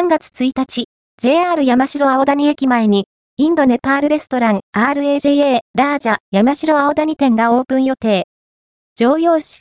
3月1日、JR 山城青谷駅前に、インドネパールレストラン RAJA ラージャ 山城青谷店がオープン予定。常用紙、